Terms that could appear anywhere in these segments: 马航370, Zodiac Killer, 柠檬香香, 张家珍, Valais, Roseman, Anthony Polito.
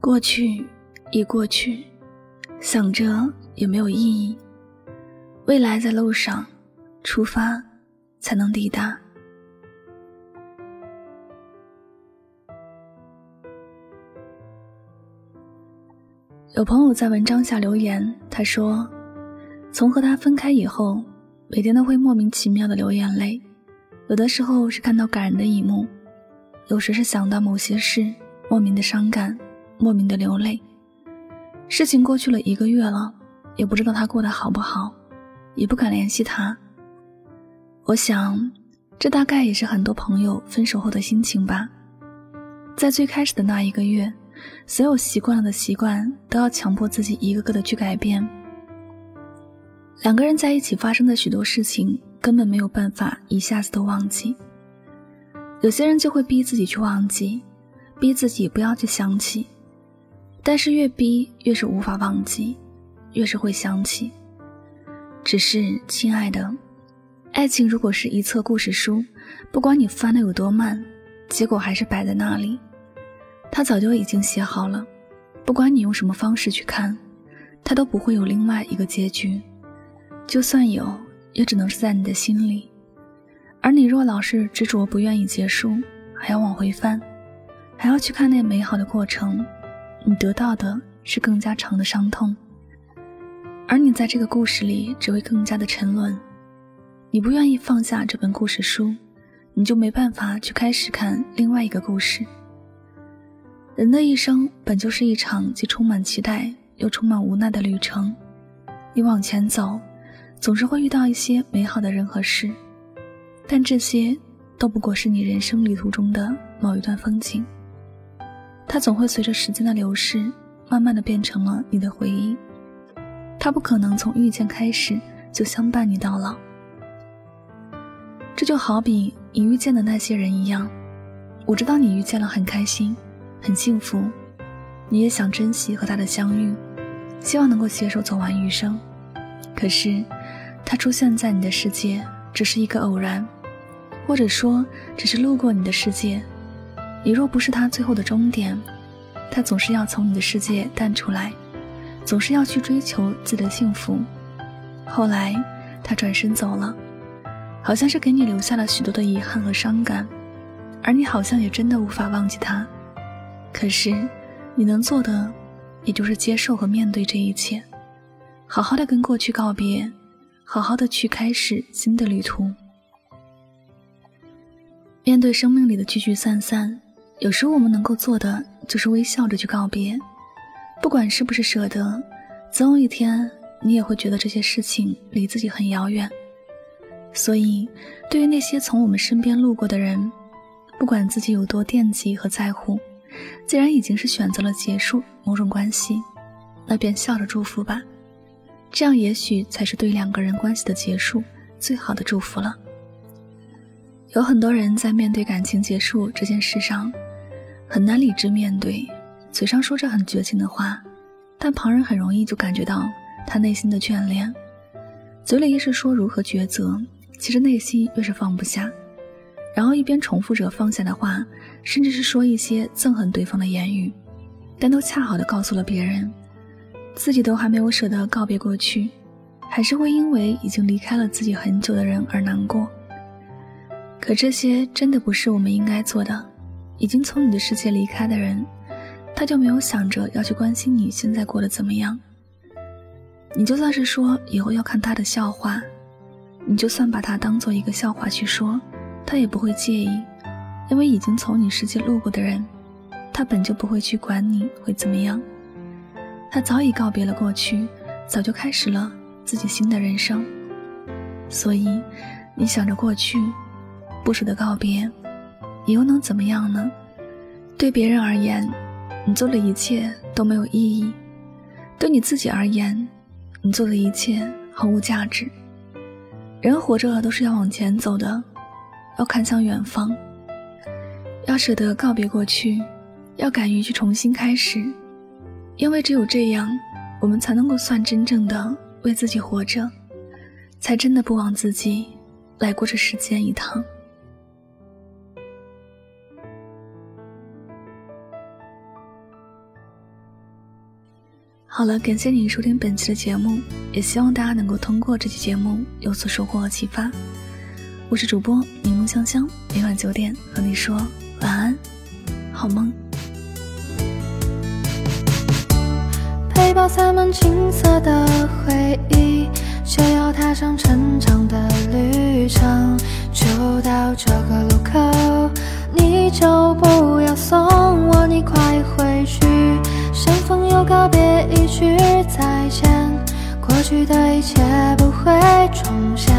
过去已过去，想着也没有意义。未来在路上，出发才能抵达。有朋友在文章下留言，他说，从和他分开以后，每天都会莫名其妙的流眼泪，有的时候是看到感人的一幕，有时是想到某些事，莫名的伤感，莫名的流泪。事情过去了1个月了，也不知道他过得好不好，也不敢联系他。我想，这大概也是很多朋友分手后的心情吧。在最开始的那1个月，所有习惯了的习惯都要强迫自己一个个的去改变。2个人在一起发生的许多事情，根本没有办法一下子都忘记。有些人就会逼自己去忘记，逼自己不要去想起，但是越逼越是无法忘记，越是会想起。只是，亲爱的，爱情如果是一册故事书，不管你翻得有多慢，结果还是摆在那里。它早就已经写好了，不管你用什么方式去看，它都不会有另外一个结局。就算有，也只能是在你的心里。而你若老是执着不愿意结束，还要往回翻，还要去看那美好的过程，你得到的是更加长的伤痛。而你在这个故事里只会更加的沉沦。你不愿意放下这本故事书，你就没办法去开始看另外一个故事。人的一生本就是一场既充满期待又充满无奈的旅程。你往前走，总是会遇到一些美好的人和事，但这些都不过是你人生旅途中的某一段风景，它总会随着时间的流逝，慢慢的变成了你的回忆。它不可能从遇见开始就相伴你到老。这就好比你遇见的那些人一样，我知道你遇见了很开心，很幸福，你也想珍惜和他的相遇，希望能够携手走完余生。可是，他出现在你的世界只是一个偶然。或者说只是路过你的世界，你若不是他最后的终点，他总是要从你的世界淡出来，总是要去追求自己的幸福。后来他转身走了，好像是给你留下了许多的遗憾和伤感，而你好像也真的无法忘记他。可是你能做的也就是接受和面对这一切，好好的跟过去告别，好好的去开始新的旅途。面对生命里的聚聚散散，有时候我们能够做的就是微笑着去告别。不管是不是舍得，总有一天你也会觉得这些事情离自己很遥远。所以，对于那些从我们身边路过的人，不管自己有多惦记和在乎，既然已经是选择了结束某种关系，那便笑着祝福吧。这样也许才是对2个人关系的结束最好的祝福了。有很多人在面对感情结束这件事上很难理智面对，嘴上说着很绝情的话，但旁人很容易就感觉到他内心的眷恋。嘴里一是说如何抉择，其实内心越是放不下，然后一边重复着放下的话，甚至是说一些憎恨对方的言语，但都恰好的告诉了别人，自己都还没有舍得告别过去，还是会因为已经离开了自己很久的人而难过。可这些真的不是我们应该做的。已经从你的世界离开的人，他就没有想着要去关心你现在过得怎么样。你就算是说以后要看他的笑话，你就算把他当做一个笑话去说，他也不会介意，因为已经从你世界路过的人，他本就不会去管你会怎么样。他早已告别了过去，早就开始了自己新的人生。所以，你想着过去，不舍得告别，你又能怎么样呢？对别人而言，你做的一切都没有意义；对你自己而言，你做的一切毫无价值。人活着都是要往前走的，要看向远方，要舍得告别过去，要敢于去重新开始。因为只有这样，我们才能够算真正的为自己活着，才真的不枉自己来过这世间一趟。好了，感谢你收听本期的节目，也希望大家能够通过这期节目有所收获和启发。我是主播柠檬香香，每晚9点和你说晚安，好梦。背包塞满青涩的回忆，却要踏上成长的旅程。就到这个路口，你就不要送我，你快回去。相逢又告别，一句再见，过去的一切不会重现。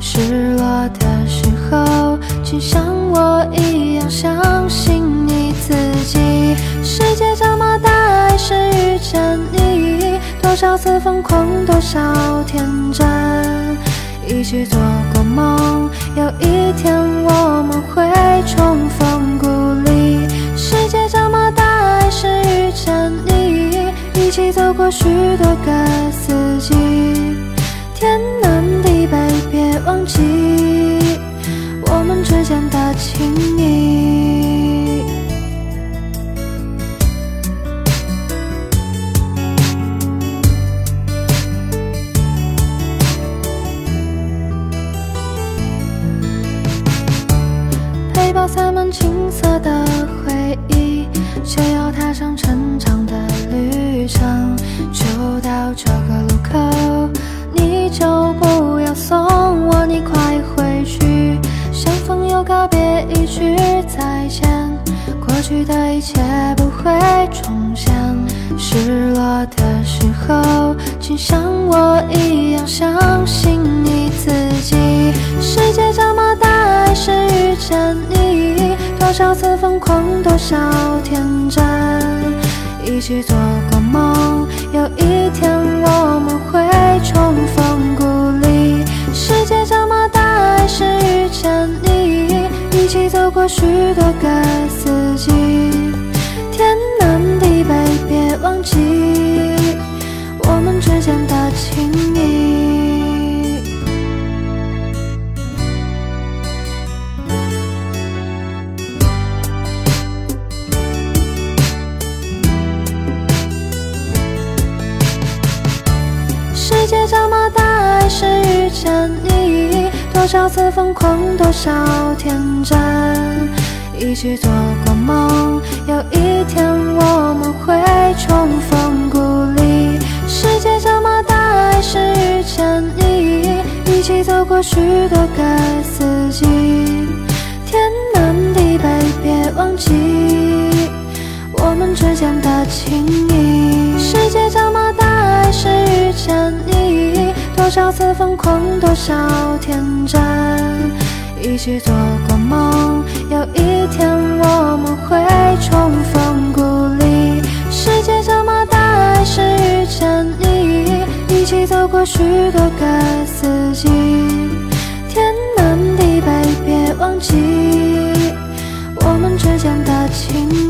失落的时候，请像我一样相信你自己。世界这么大，爱是遇见你，多少次疯狂，多少天真，一起做过梦，有一天我们会重逢故里。世界这么大，爱是遇见你，一起走过许多个四季，天南地北别忘记我们之间的情谊。背包塞满青涩的回忆，却要踏上成长的旅程。就到这个路口，你就不要送我，你快回去。相逢又告别，一句再见，过去的一切不会重现。失落的时候，请像我一样相信你自己。世界这么大，爱是遇见你，多少次疯狂，多少天真，一起做过梦，有一天我们会重逢故里。世界这么大，爱是遇见你，一起走过许多个四季，天南地北别忘记我们之间的情谊。多少次疯狂，多少天真，一起做过梦，有一天我们会重逢故里。世界这么大，爱是遇见你，一起走过许多个四季，天南地北别忘记我们之间的情谊。世界这么大，爱是遇见你，多少次疯狂，多少天真，一起做过梦，有一天我们会重逢故里。世界这么大，爱是遇见你，一起走过许多个四季，天南地北别忘记我们之间的情。